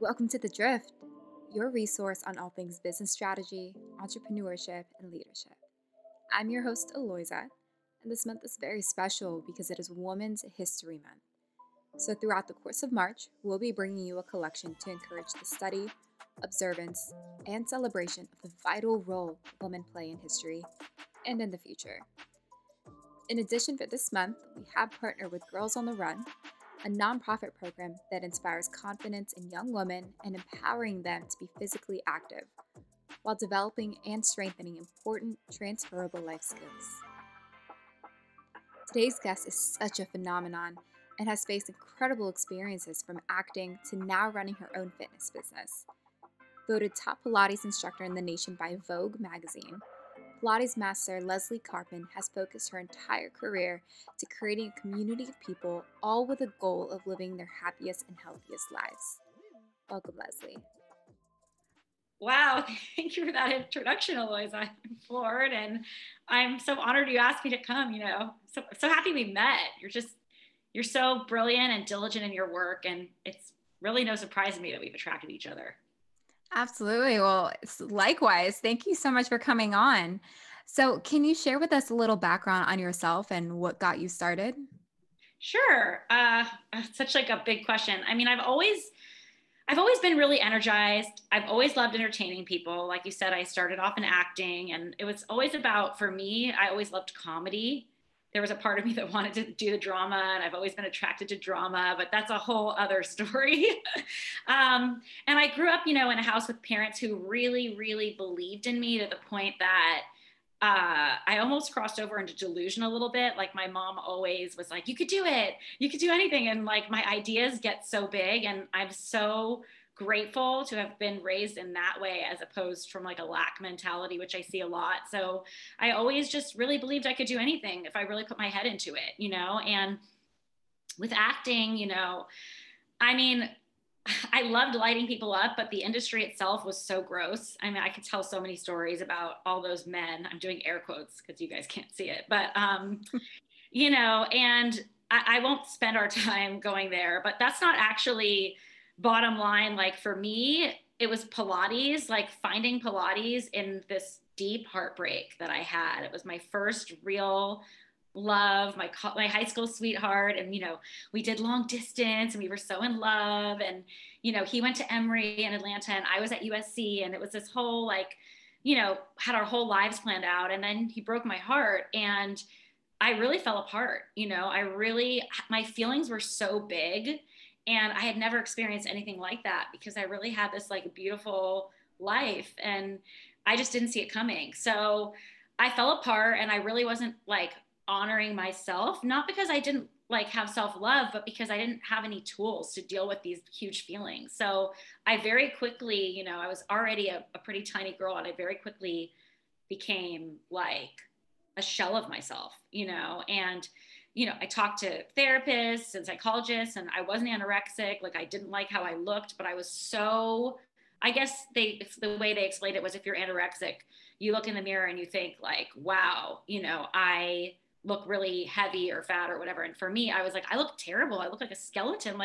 Welcome to The Drift, your resource on all things business strategy, entrepreneurship, and leadership. I'm your host, Eloisa, and this month is very special because it is Women's History Month. So throughout the course of March, we'll be bringing you a collection to encourage the study, observance, and celebration of the vital role women play in history and in the future. In addition, for this month, we have partnered with Girls on the Run, a nonprofit program that inspires confidence in young women and empowering them to be physically active while developing and strengthening important transferable life skills. Today's guest is such a phenomenon and has faced incredible experiences from acting to now running her own fitness business. Voted top Pilates instructor in the nation by Vogue magazine, Pilates master Leslie Karpman has focused her entire career to creating a community of people, all with a goal of living their happiest and healthiest lives. Welcome, Leslie. Wow, thank you for that introduction, Eloisa. I'm floored, and I'm so honored you asked me to come, So happy we met. You're so brilliant and diligent in your work, and it's really no surprise to me that we've attracted each other. Absolutely. Well, likewise. Thank you so much for coming on. So can you share with us a little background on yourself and what got you started? Sure. Such like a big question. I mean, I've always been really energized. I've always loved entertaining people. Like you said, I started off in acting, and it was always about, for me, I always loved comedy. There was a part of me that wanted to do the drama, and I've always been attracted to drama, but that's a whole other story. And I grew up, in a house with parents who really, really believed in me to the point that I almost crossed over into delusion a little bit. Like my mom always was like, you could do it, you could do anything. And like my ideas get so big, and I'm so grateful to have been raised in that way, as opposed from like a lack mentality, which I see a lot. So I always just really believed I could do anything if I really put my head into it, and with acting, I loved lighting people up, but the industry itself was so gross. I mean, I could tell so many stories about all those men. I'm doing air quotes because you guys can't see it, but and I won't spend our time going there, but that's not actually bottom line. Like for me, it was Pilates, like finding Pilates in this deep heartbreak that I had. It was my first real love, my high school sweetheart. And, we did long distance and we were so in love. And, he went to Emory in Atlanta and I was at USC. And it was this whole, had our whole lives planned out. And then he broke my heart and I really fell apart. My feelings were so big. And I had never experienced anything like that because I really had this beautiful life and I just didn't see it coming. So I fell apart and I really wasn't honoring myself, not because I didn't have self-love, but because I didn't have any tools to deal with these huge feelings. So I very quickly, I was already a pretty tiny girl and I very quickly became a shell of myself, and I talked to therapists and psychologists and I wasn't anorexic. I didn't like how I looked, but I was so, I guess the way they explained it was, if you're anorexic, you look in the mirror and you think wow, I look really heavy or fat or whatever. And for me, I was I look terrible. I look like a skeleton.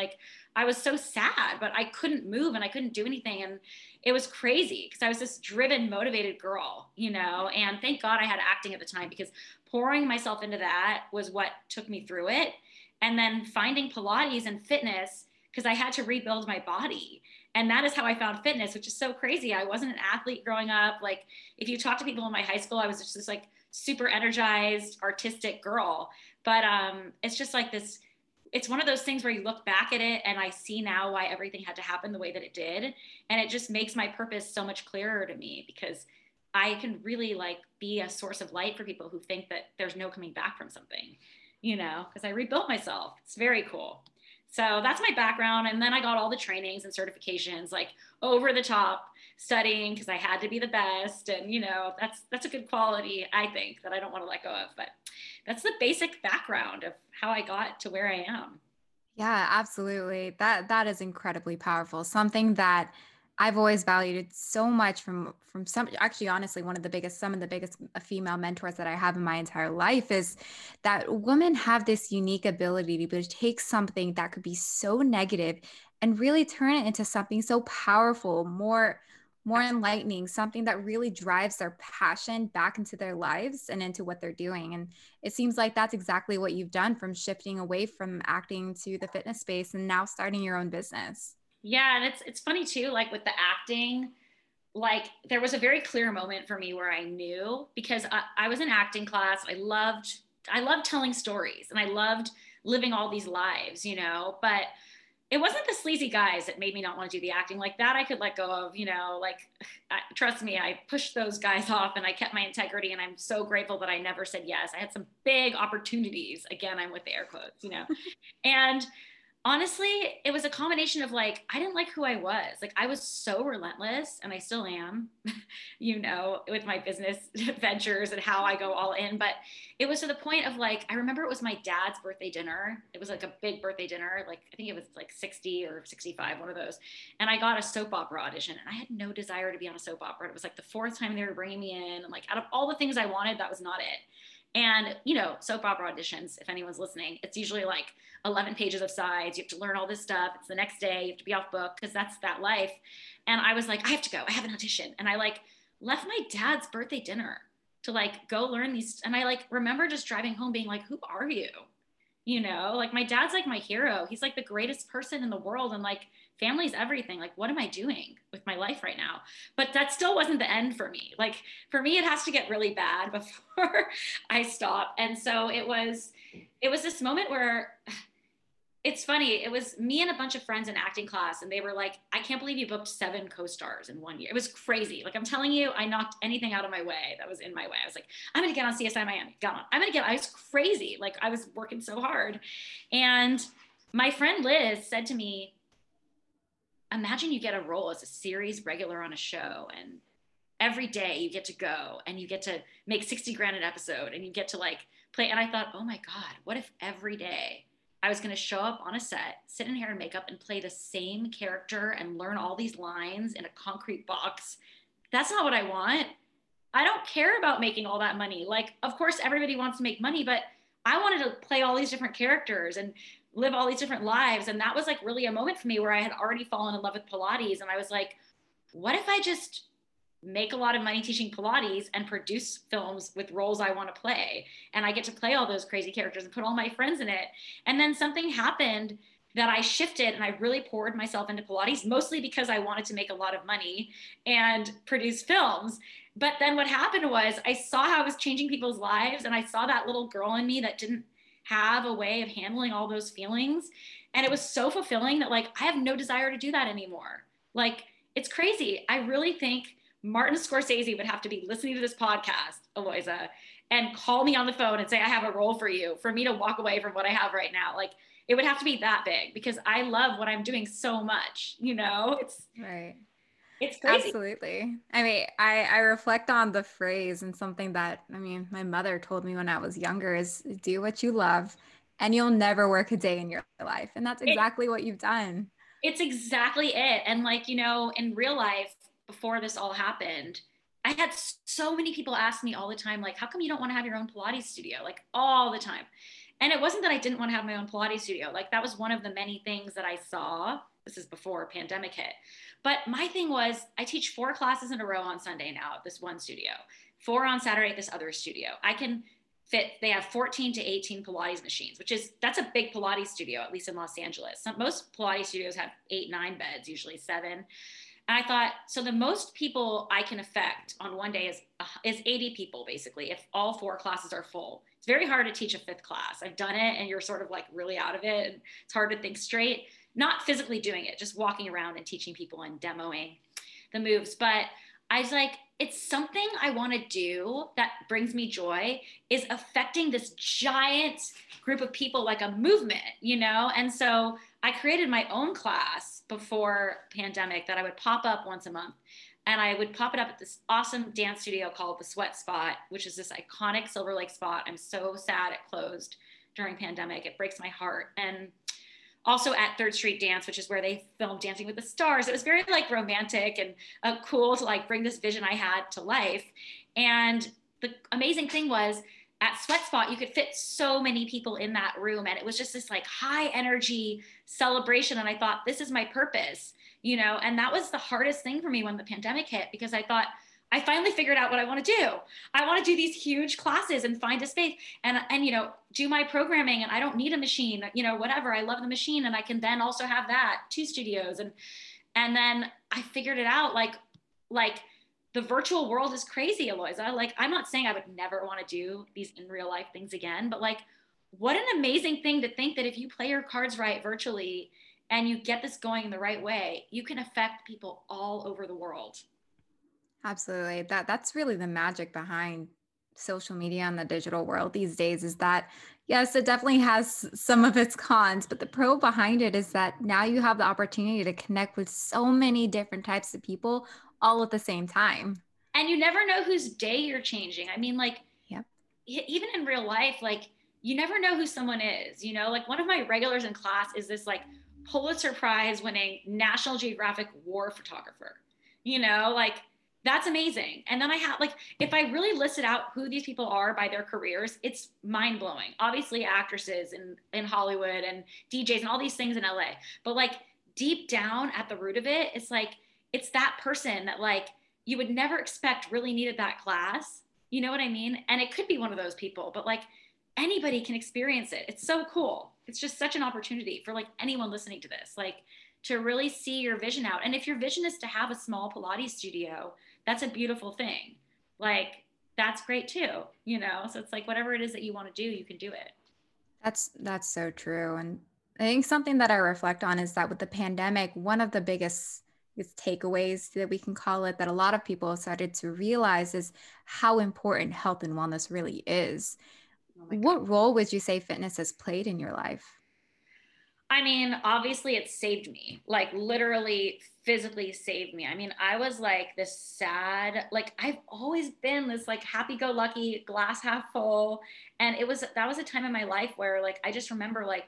I was so sad, but I couldn't move and I couldn't do anything. And it was crazy because I was this driven, motivated girl, and thank God I had acting at the time, because pouring myself into that was what took me through it. And then finding Pilates and fitness, because I had to rebuild my body. And that is how I found fitness, which is so crazy. I wasn't an athlete growing up. If you talk to people in my high school, I was just this super energized, artistic girl. But it's just this, it's one of those things where you look back at it and I see now why everything had to happen the way that it did. And it just makes my purpose so much clearer to me, because I can really be a source of light for people who think that there's no coming back from something, because I rebuilt myself. It's very cool. So that's my background. And then I got all the trainings and certifications, over the top studying, because I had to be the best. And, that's a good quality, I think, that I don't want to let go of. But that's the basic background of how I got to where I am. Yeah, absolutely. That is incredibly powerful. Something that I've always valued it so much from some of the biggest female mentors that I have in my entire life, is that women have this unique ability to take something that could be so negative and really turn it into something so powerful, more enlightening, something that really drives their passion back into their lives and into what they're doing. And it seems like that's exactly what you've done, from shifting away from acting to the fitness space and now starting your own business. Yeah. And it's funny too, like with the acting, like there was a very clear moment for me where I knew, because I was in acting class. I loved telling stories and I loved living all these lives, you know, but it wasn't the sleazy guys that made me not want to do the acting. Like that I could let go of, you know, like, trust me, I pushed those guys off and I kept my integrity, and I'm so grateful that I never said yes. I had some big opportunities. Again, I'm with the air quotes, you know, and honestly, it was a combination of like, I didn't like who I was. Like I was so relentless, and I still am, you know, with my business ventures and how I go all in. But it was to the point of like, I remember it was my dad's birthday dinner. It was like a big birthday dinner. Like, I think it was like 60 or 65, one of those. And I got a soap opera audition, and I had no desire to be on a soap opera. It was like the fourth time they were bringing me in. And like, out of all the things I wanted, that was not it. And, you know, soap opera auditions, if anyone's listening, it's usually like 11 pages of sides. You have to learn all this stuff. It's the next day. You have to be off book because that's that life. And I was like, I have to go. I have an audition. And I like left my dad's birthday dinner to like go learn these. And I like remember just driving home being like, who are you? You know, like my dad's like my hero. He's like the greatest person in the world. And like family's everything. Like, what am I doing with my life right now? But that still wasn't the end for me. Like for me, it has to get really bad before I stop. And so it was this moment where it's funny. It was me and a bunch of friends in acting class. And they were like, I can't believe you booked 7 co-stars in 1 year. It was crazy. Like, I'm telling you, I knocked anything out of my way that was in my way. I was like, I'm going to get on CSI Miami. I was crazy. Like I was working so hard. And my friend Liz said to me, imagine you get a role as a series regular on a show, and every day you get to go and you get to make $60,000 an episode, and you get to like play. And I thought, oh my God, what if every day I was going to show up on a set, sit in hair and makeup, and play the same character and learn all these lines in a concrete box? That's not what I want. I don't care about making all that money. Like, of course, everybody wants to make money, but I wanted to play all these different characters and live all these different lives. And that was like really a moment for me where I had already fallen in love with Pilates. And I was like, what if I just make a lot of money teaching Pilates and produce films with roles I want to play? And I get to play all those crazy characters and put all my friends in it. And then something happened that I shifted, and I really poured myself into Pilates, mostly because I wanted to make a lot of money and produce films. But then what happened was I saw how I was changing people's lives. And I saw that little girl in me that didn't have a way of handling all those feelings. And it was so fulfilling that like, I have no desire to do that anymore. Like, it's crazy. I really think Martin Scorsese would have to be listening to this podcast, Eloisa, and call me on the phone and say, I have a role for you, for me to walk away from what I have right now. Like, it would have to be that big, because I love what I'm doing so much, you know? It's right. It's crazy. Absolutely. I mean, I reflect on the phrase, and something that, I mean, my mother told me when I was younger is, do what you love and you'll never work a day in your life. And that's exactly what you've done. It's exactly it. And like, you know, in real life, before this all happened, I had so many people ask me all the time, like, how come you don't want to have your own Pilates studio? Like all the time. And it wasn't that I didn't want to have my own Pilates studio. Like that was one of the many things that I saw. This is before pandemic hit. But my thing was, I teach 4 classes in a row on Sunday now at this one studio, 4 on Saturday at this other studio. I can fit, they have 14 to 18 Pilates machines, which is, that's a big Pilates studio, at least in Los Angeles. Most Pilates studios have 8, 9 beds, usually 7. And I thought, so the most people I can affect on one day is 80 people, basically, if all 4 classes are full. It's very hard to teach a 5th class. I've done it, and you're sort of like really out of it. And it's hard to think straight, not physically doing it, just walking around and teaching people and demoing the moves. But I was like, it's something I want to do that brings me joy, is affecting this giant group of people, like a movement, you know? And so I created my own class before pandemic that I would pop up once a month. And I would pop it up at this awesome dance studio called the Sweat Spot, which is this iconic Silver Lake spot. I'm so sad it closed during pandemic. It breaks my heart. And also at Third Street Dance, which is where they filmed Dancing with the Stars. It was very like romantic and cool to like bring this vision I had to life. And the amazing thing was at Sweat Spot, you could fit so many people in that room. And it was just this like high energy celebration. And I thought, this is my purpose, you know? And that was the hardest thing for me when the pandemic hit, because I thought, I finally figured out what I want to do. I want to do these huge classes and find a space and you know, do my programming, and I don't need a machine, you know, whatever. I love the machine, and I can then also have that, 2 studios. And then I figured it out, like the virtual world is crazy, Eloisa. Like, I'm not saying I would never want to do these in real life things again, but like, what an amazing thing to think that if you play your cards right virtually and you get this going the right way, you can affect people all over the world. Absolutely. That's really the magic behind social media and the digital world these days, is that, yes, it definitely has some of its cons, but the pro behind it is that now you have the opportunity to connect with so many different types of people all at the same time. And you never know whose day you're changing. I mean, like, yep. Even in real life, like, you never know who someone is, you know, like one of my regulars in class is this like Pulitzer Prize winning National Geographic war photographer, you know, like, that's amazing. And then I have, like, if I really listed out who these people are by their careers, it's mind blowing. Obviously actresses in Hollywood and DJs and all these things in LA, but like deep down at the root of it, it's like, it's that person that like you would never expect really needed that class. You know what I mean? And it could be one of those people, but like anybody can experience it. It's so cool. It's just such an opportunity for like anyone listening to this, like to really see your vision out. And if your vision is to have a small Pilates studio, that's a beautiful thing. Like, that's great too, you know? So it's like, whatever it is that you want to do, you can do it. That's so true. And I think something that I reflect on is that with the pandemic, one of the biggest takeaways that we can call it, that a lot of people started to realize, is how important health and wellness really is. What role would you say fitness has played in your life? I mean, obviously it saved me, like literally physically saved me. I mean, I was like this sad, like I've always been this like happy-go-lucky, glass half full. And that was a time in my life where like, I just remember like,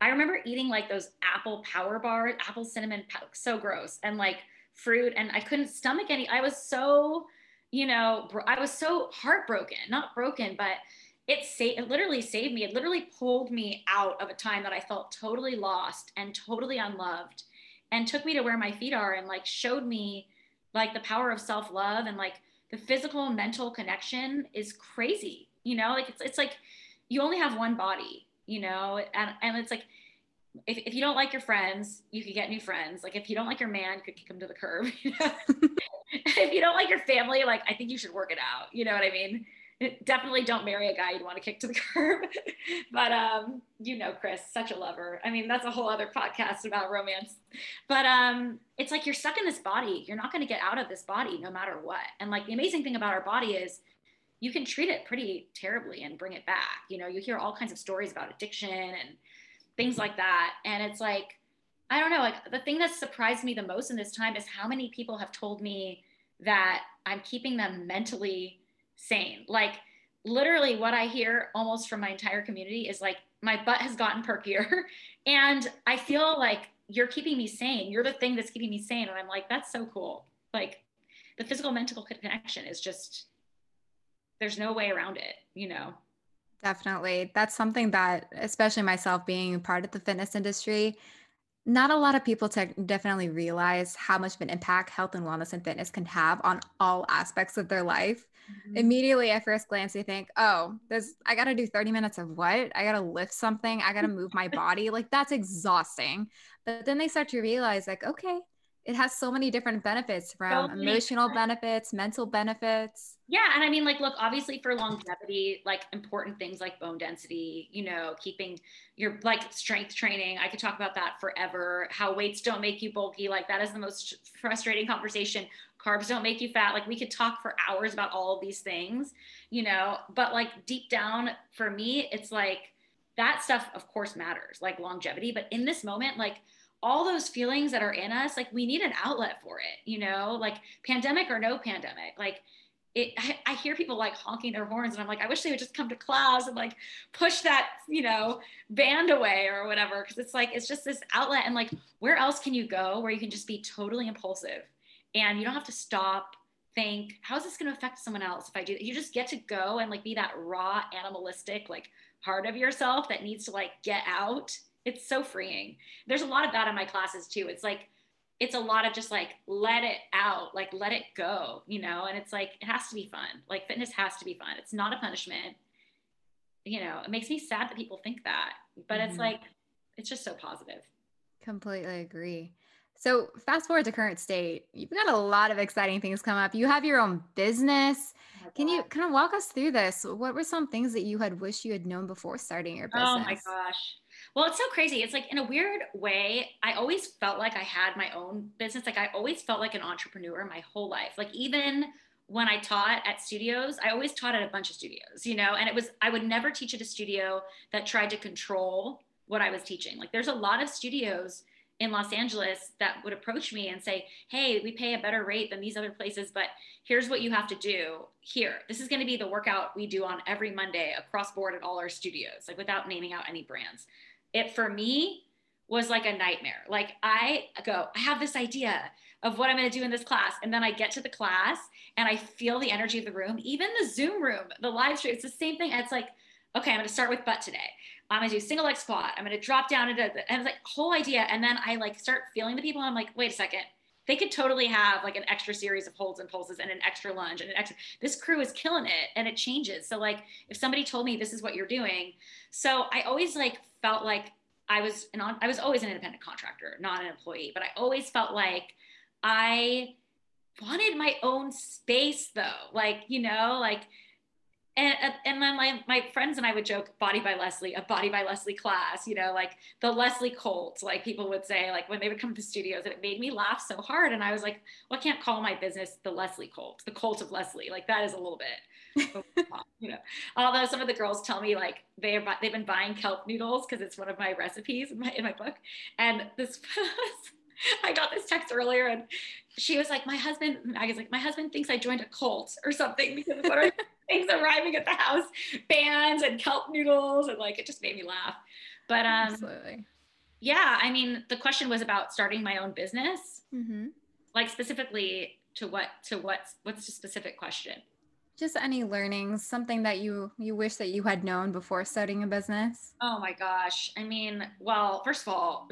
I remember eating like those apple power bars, apple cinnamon, so gross. And like fruit, and I couldn't stomach any. I was so, you know, I was so heartbroken, not broken, but it literally saved me. It literally pulled me out of a time that I felt totally lost and totally unloved, and took me to where my feet are, and like showed me like the power of self-love, and like the physical and mental connection is crazy. You know, like it's like you only have one body, you know, and it's like, if you don't like your friends, you could get new friends. Like if you don't like your man, you could kick him to the curb. You know? If you don't like your family, like I think you should work it out. You know what I mean? Definitely don't marry a guy you'd want to kick to the curb. But, you know, Chris, such a lover. I mean, that's a whole other podcast about romance. But it's like you're stuck in this body. You're not going to get out of this body no matter what. And like the amazing thing about our body is you can treat it pretty terribly and bring it back. You know, you hear all kinds of stories about addiction and things like that. And it's like, I don't know, like the thing that surprised me the most in this time is how many people have told me that I'm keeping them mentally sane. Like literally what I hear almost from my entire community is like, my butt has gotten perkier and I feel like you're keeping me sane. You're the thing that's keeping me sane. And I'm like, that's so cool. Like the physical mental connection is just, there's no way around it, you know? Definitely. That's something that, especially myself being part of the fitness industry, not a lot of people definitely realize how much of an impact health and wellness and fitness can have on all aspects of their life. Mm-hmm. Immediately at first glance, you think, oh, I got to do 30 minutes of what? I got to lift something. I got to move my body. Like that's exhausting. But then they start to realize like, okay, it has so many different benefits, from emotional benefits, mental benefits. Yeah. And I mean, like, look, obviously for longevity, like important things like bone density, you know, keeping your like strength training. I could talk about that forever. How weights don't make you bulky. Like that is the most frustrating conversation. Carbs don't make you fat. Like we could talk for hours about all of these things, you know, but like deep down for me, it's like that stuff of course matters, like longevity. But in this moment, like all those feelings that are in us, like we need an outlet for it, you know, like pandemic or no pandemic, like I hear people like honking their horns and I'm like, I wish they would just come to class and like push that, you know, band away or whatever. Cause it's like, it's just this outlet. And like, where else can you go where you can just be totally impulsive and you don't have to stop think, how's this going to affect someone else if I do that? You just get to go and like be that raw animalistic, like part of yourself that needs to like get out. It's so freeing. There's a lot of that in my classes too. It's like, it's a lot of just like, let it out, like let it go, you know? And it's like, it has to be fun. Like fitness has to be fun. It's not a punishment. You know, it makes me sad that people think that, but It's like, it's just so positive. Completely agree. So fast forward to current state, you've got a lot of exciting things come up. You have your own business. Can you kind of walk us through this? What were some things that you had wished you had known before starting your business? Oh my gosh. Well, it's so crazy. It's like, in a weird way, I always felt like I had my own business. Like I always felt like an entrepreneur my whole life. Like even when I taught at studios, I always taught at a bunch of studios, you know, and it was, I would never teach at a studio that tried to control what I was teaching. Like there's a lot of studios in Los Angeles that would approach me and say, hey, we pay a better rate than these other places, but here's what you have to do here. This is going to be the workout we do on every Monday across board at all our studios, like without naming out any brands. It for me was like a nightmare. Like I go, I have this idea of what I'm going to do in this class. And then I get to the class and I feel the energy of the room, even the Zoom room, the live stream, it's the same thing. It's like, okay, I'm going to start with butt today. I'm going to do single leg squat. I'm going to drop down into the, and it's like whole idea. And then I like start feeling the people. And I'm like, wait a second, they could totally have like an extra series of holds and pulses and an extra lunge and an extra, this crew is killing it and it changes. So like, if somebody told me this is what you're doing. So I always like felt like I was always an independent contractor, not an employee, but I always felt like I wanted my own space though. Like, you know, like, and then my friends and I would joke Body by Leslie, a Body by Leslie class, you know, like the Leslie cult, like people would say, like when they would come to the studios, and it made me laugh so hard. And I was like, well, I can't call my business the Leslie cult, the cult of Leslie. Like that is a little bit, you know, although some of the girls tell me like they've been buying kelp noodles because it's one of my recipes in my book. And this I got this text earlier and she was like, my husband thinks I joined a cult or something because what are things arriving at the house, bands and kelp noodles. And like, it just made me laugh. But absolutely. Yeah, I mean, the question was about starting my own business, like specifically what's the specific question? Just any learnings, something that you wish that you had known before starting a business. Oh my gosh. I mean, well, first of all,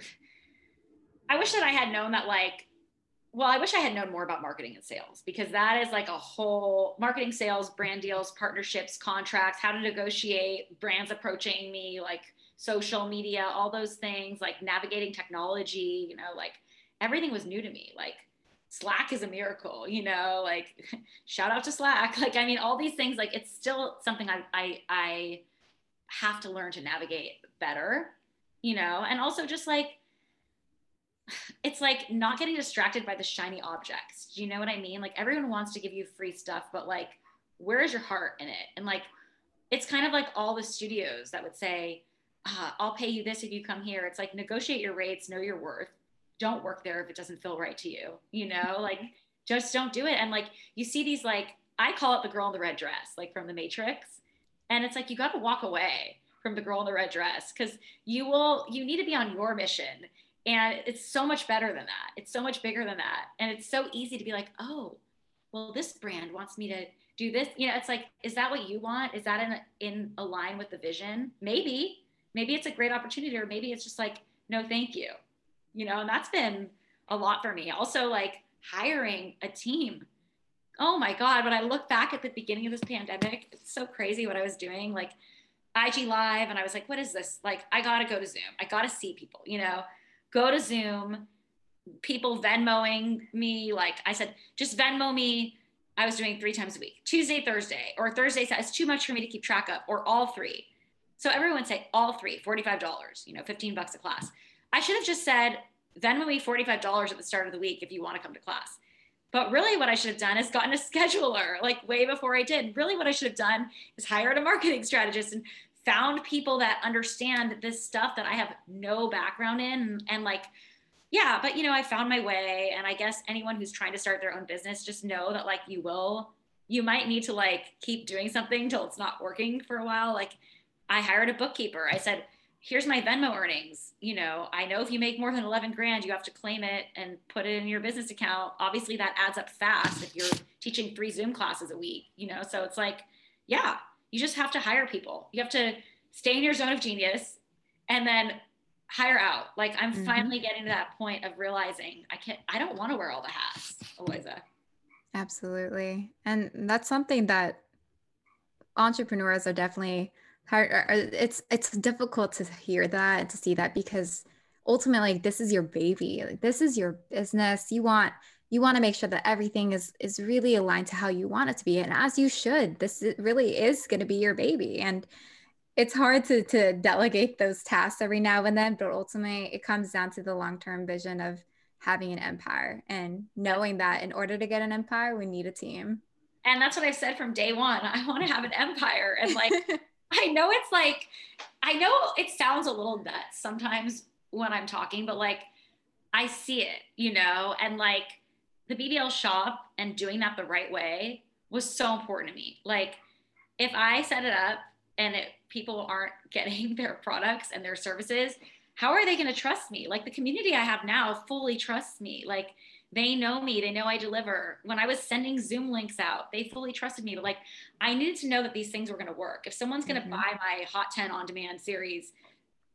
I wish that I had known that I wish I had known more about marketing and sales, because that is like a whole marketing, sales, brand deals, partnerships, contracts, how to negotiate brands approaching me, like social media, all those things, like navigating technology, you know, like everything was new to me. Like Slack is a miracle, you know, like shout out to Slack. Like, I mean, all these things, like it's still something I have to learn to navigate better, you know, and also just like, it's like not getting distracted by the shiny objects. Do you know what I mean? Like everyone wants to give you free stuff, but like, where is your heart in it? And like, it's kind of like all the studios that would say, I'll pay you this if you come here. It's like, negotiate your rates, know your worth. Don't work there if it doesn't feel right to you, you know, like just don't do it. And like, you see these, like, I call it the girl in the red dress, like from the Matrix. And it's like, you got to walk away from the girl in the red dress. Cause you need to be on your mission. And it's so much better than that. It's so much bigger than that. And it's so easy to be like, oh, well, this brand wants me to do this. You know, it's like, is that what you want? Is that in align with the vision? Maybe it's a great opportunity, or maybe it's just like, no, thank you. You know, and that's been a lot for me. Also like hiring a team. Oh my God. When I look back at the beginning of this pandemic, it's so crazy what I was doing, like IG Live. And I was like, what is this? Like, I got to go to Zoom. I got to see people, you know? Go to Zoom, people Venmoing me. Like I said, just Venmo me. I was doing 3 times a week, Tuesday, Thursday, or Thursday. It's too much for me to keep track of, or all 3. So everyone said all 3, $45, you know, $15 a class. I should have just said, Venmo me $45 at the start of the week if you want to come to class. But really what I should have done is gotten a scheduler, like way before I did. Really what I should have done is hired a marketing strategist and found people that understand this stuff that I have no background in. And like, yeah, but you know, I found my way. And I guess anyone who's trying to start their own business, just know that like you might need to like keep doing something till it's not working for a while. Like I hired a bookkeeper. I said, here's my Venmo earnings. You know, I know if you make more than 11 grand, you have to claim it and put it in your business account. Obviously that adds up fast if you're teaching 3 Zoom classes a week, you know? So it's like, yeah, you just have to hire people. You have to stay in your zone of genius and then hire out. Like I'm finally getting to that point of realizing I don't want to wear all the hats, Eliza. Absolutely. And that's something that entrepreneurs are definitely, it's difficult to hear that and to see that, because ultimately this is your baby, like this is your business. You want to make sure that everything is really aligned to how you want it to be. And as you should, this really is going to be your baby. And it's hard to delegate those tasks every now and then, but ultimately it comes down to the long-term vision of having an empire and knowing that in order to get an empire, we need a team. And that's what I've said from day one. I want to have an empire. And like, I know it sounds a little nuts sometimes when I'm talking, but like, I see it, you know, and like the BBL shop and doing that the right way was so important to me. Like if I set it up and people aren't getting their products and their services, how are they going to trust me? Like the community I have now fully trusts me. Like they know me, they know I deliver. When I was sending Zoom links out, they fully trusted me. But like, I needed to know that these things were going to work. If someone's going to buy my Hot 10 on-demand series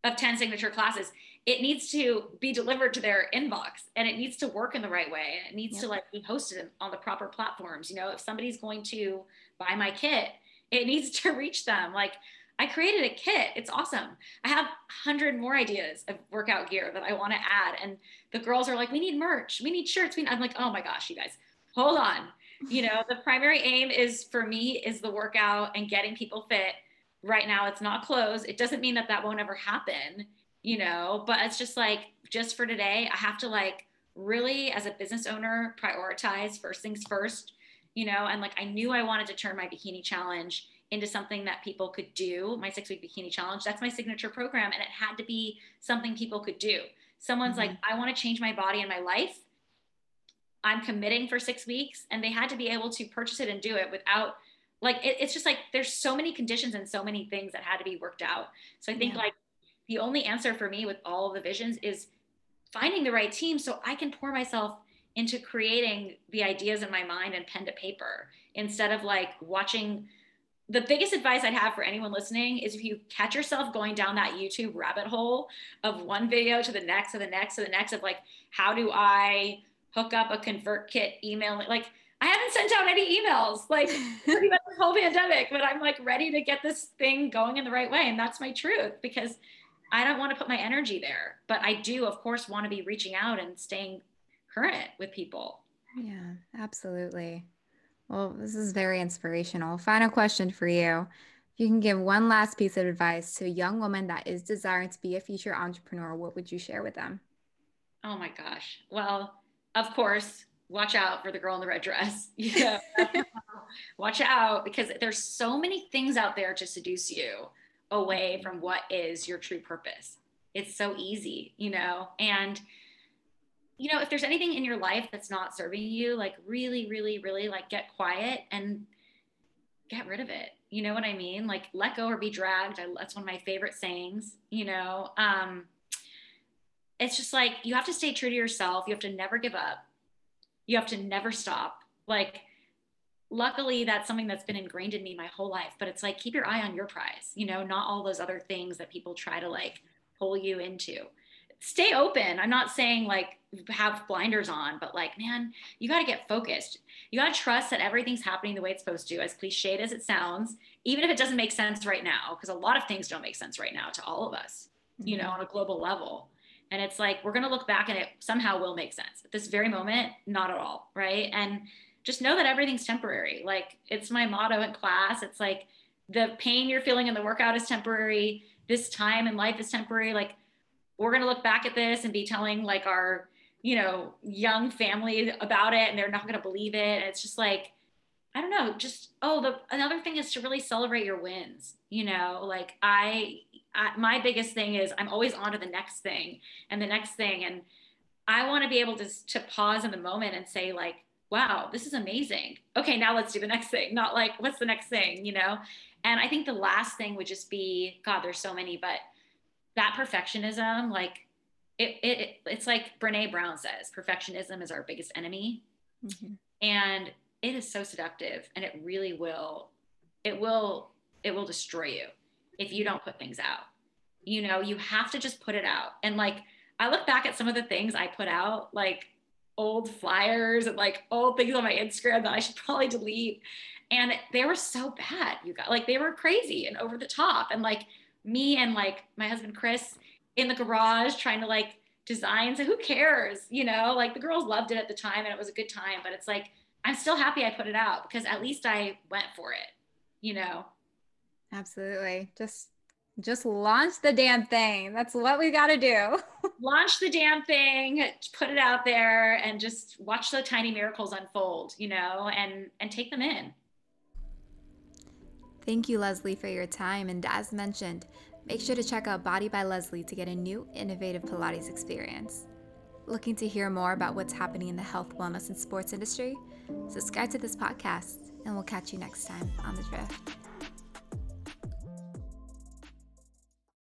of 10 signature classes, it needs to be delivered to their inbox and it needs to work in the right way. It needs to like be hosted on the proper platforms. You know, if somebody's going to buy my kit, it needs to reach them. Like, I created a kit. It's awesome. I have 100 more ideas of workout gear that I want to add. And the girls are like, we need merch. We need shirts. I'm like, oh my gosh, you guys, hold on. You know, the primary aim for me is the workout and getting people fit. Right now, it's not closed. It doesn't mean that won't ever happen, you know, but it's just like, just for today, I have to like really as a business owner, prioritize first things first, you know, and like, I knew I wanted to turn my bikini challenge into something that people could do, my 6-week bikini challenge. That's my signature program. And it had to be something people could do. Someone's like, I want to change my body and my life. I'm committing for 6 weeks. And they had to be able to purchase it and do it without like, it's just like, there's so many conditions and so many things that had to be worked out. So I think like the only answer for me with all of the visions is finding the right team so I can pour myself into creating the ideas in my mind and pen to paper instead of like watching. The biggest advice I'd have for anyone listening is if you catch yourself going down that YouTube rabbit hole of one video to the next, to the next, to the next of like, how do I hook up a ConvertKit email? Like I haven't sent out any emails, like pretty much the whole pandemic, but I'm like ready to get this thing going in the right way. And that's my truth because I don't want to put my energy there, but I do of course want to be reaching out and staying current with people. Yeah, absolutely. Well, this is very inspirational. Final question for you. If you can give one last piece of advice to a young woman that is desiring to be a future entrepreneur, what would you share with them? Oh my gosh. Well, of course, watch out for the girl in the red dress. Yeah. Watch out because there's so many things out there to seduce you away from what is your true purpose. It's so easy, you know, and you know, if there's anything in your life that's not serving you, like really, really, really like get quiet and get rid of it. You know what I mean? Like let go or be dragged. That's one of my favorite sayings, you know, it's just like, you have to stay true to yourself. You have to never give up. You have to never stop. Like, luckily that's something that's been ingrained in me my whole life, but it's like, keep your eye on your prize, you know, not all those other things that people try to like pull you into. Stay open. I'm not saying like have blinders on, but like, man, you got to get focused. You got to trust that everything's happening the way it's supposed to, as cliched as it sounds, even if it doesn't make sense right now, because a lot of things don't make sense right now to all of us, you know, on a global level. And it's like, we're going to look back and it somehow will make sense. At this very moment, not at all. Right. And just know that everything's temporary. Like it's my motto in class. It's like the pain you're feeling in the workout is temporary. This time in life is temporary. Like, we're going to look back at this and be telling like our, you know, young family about it and they're not going to believe it. And it's just like, I don't know, just, another thing is to really celebrate your wins. You know, like my biggest thing is I'm always on to the next thing. And I want to be able to pause in the moment and say like, wow, this is amazing. Okay, now let's do the next thing. Not like, what's the next thing, you know? And I think the last thing would just be, God, there's so many, but that perfectionism, like it's like Brene Brown says, perfectionism is our biggest enemy. Mm-hmm. And it is so seductive, and it really will, it will destroy you if you don't put things out. You know, you have to just put it out. And like, I look back at some of the things I put out, like old flyers and like old things on my Instagram that I should probably delete. And they were so bad, you guys. Like, they were crazy and over the top. And like me and like my husband, Chris, in the garage trying to like design. So who cares? You know, like the girls loved it at the time and it was a good time, but it's like, I'm still happy I put it out because at least I went for it, you know? Absolutely. Just launch the damn thing. That's what we got to do. Launch the damn thing, put it out there, and just watch the tiny miracles unfold, you know, and take them in. Thank you, Leslie, for your time. And as mentioned, make sure to check out Body by Leslie to get a new innovative Pilates experience. Looking to hear more about what's happening in the health, wellness, and sports industry? Subscribe to this podcast, and we'll catch you next time on The Drift.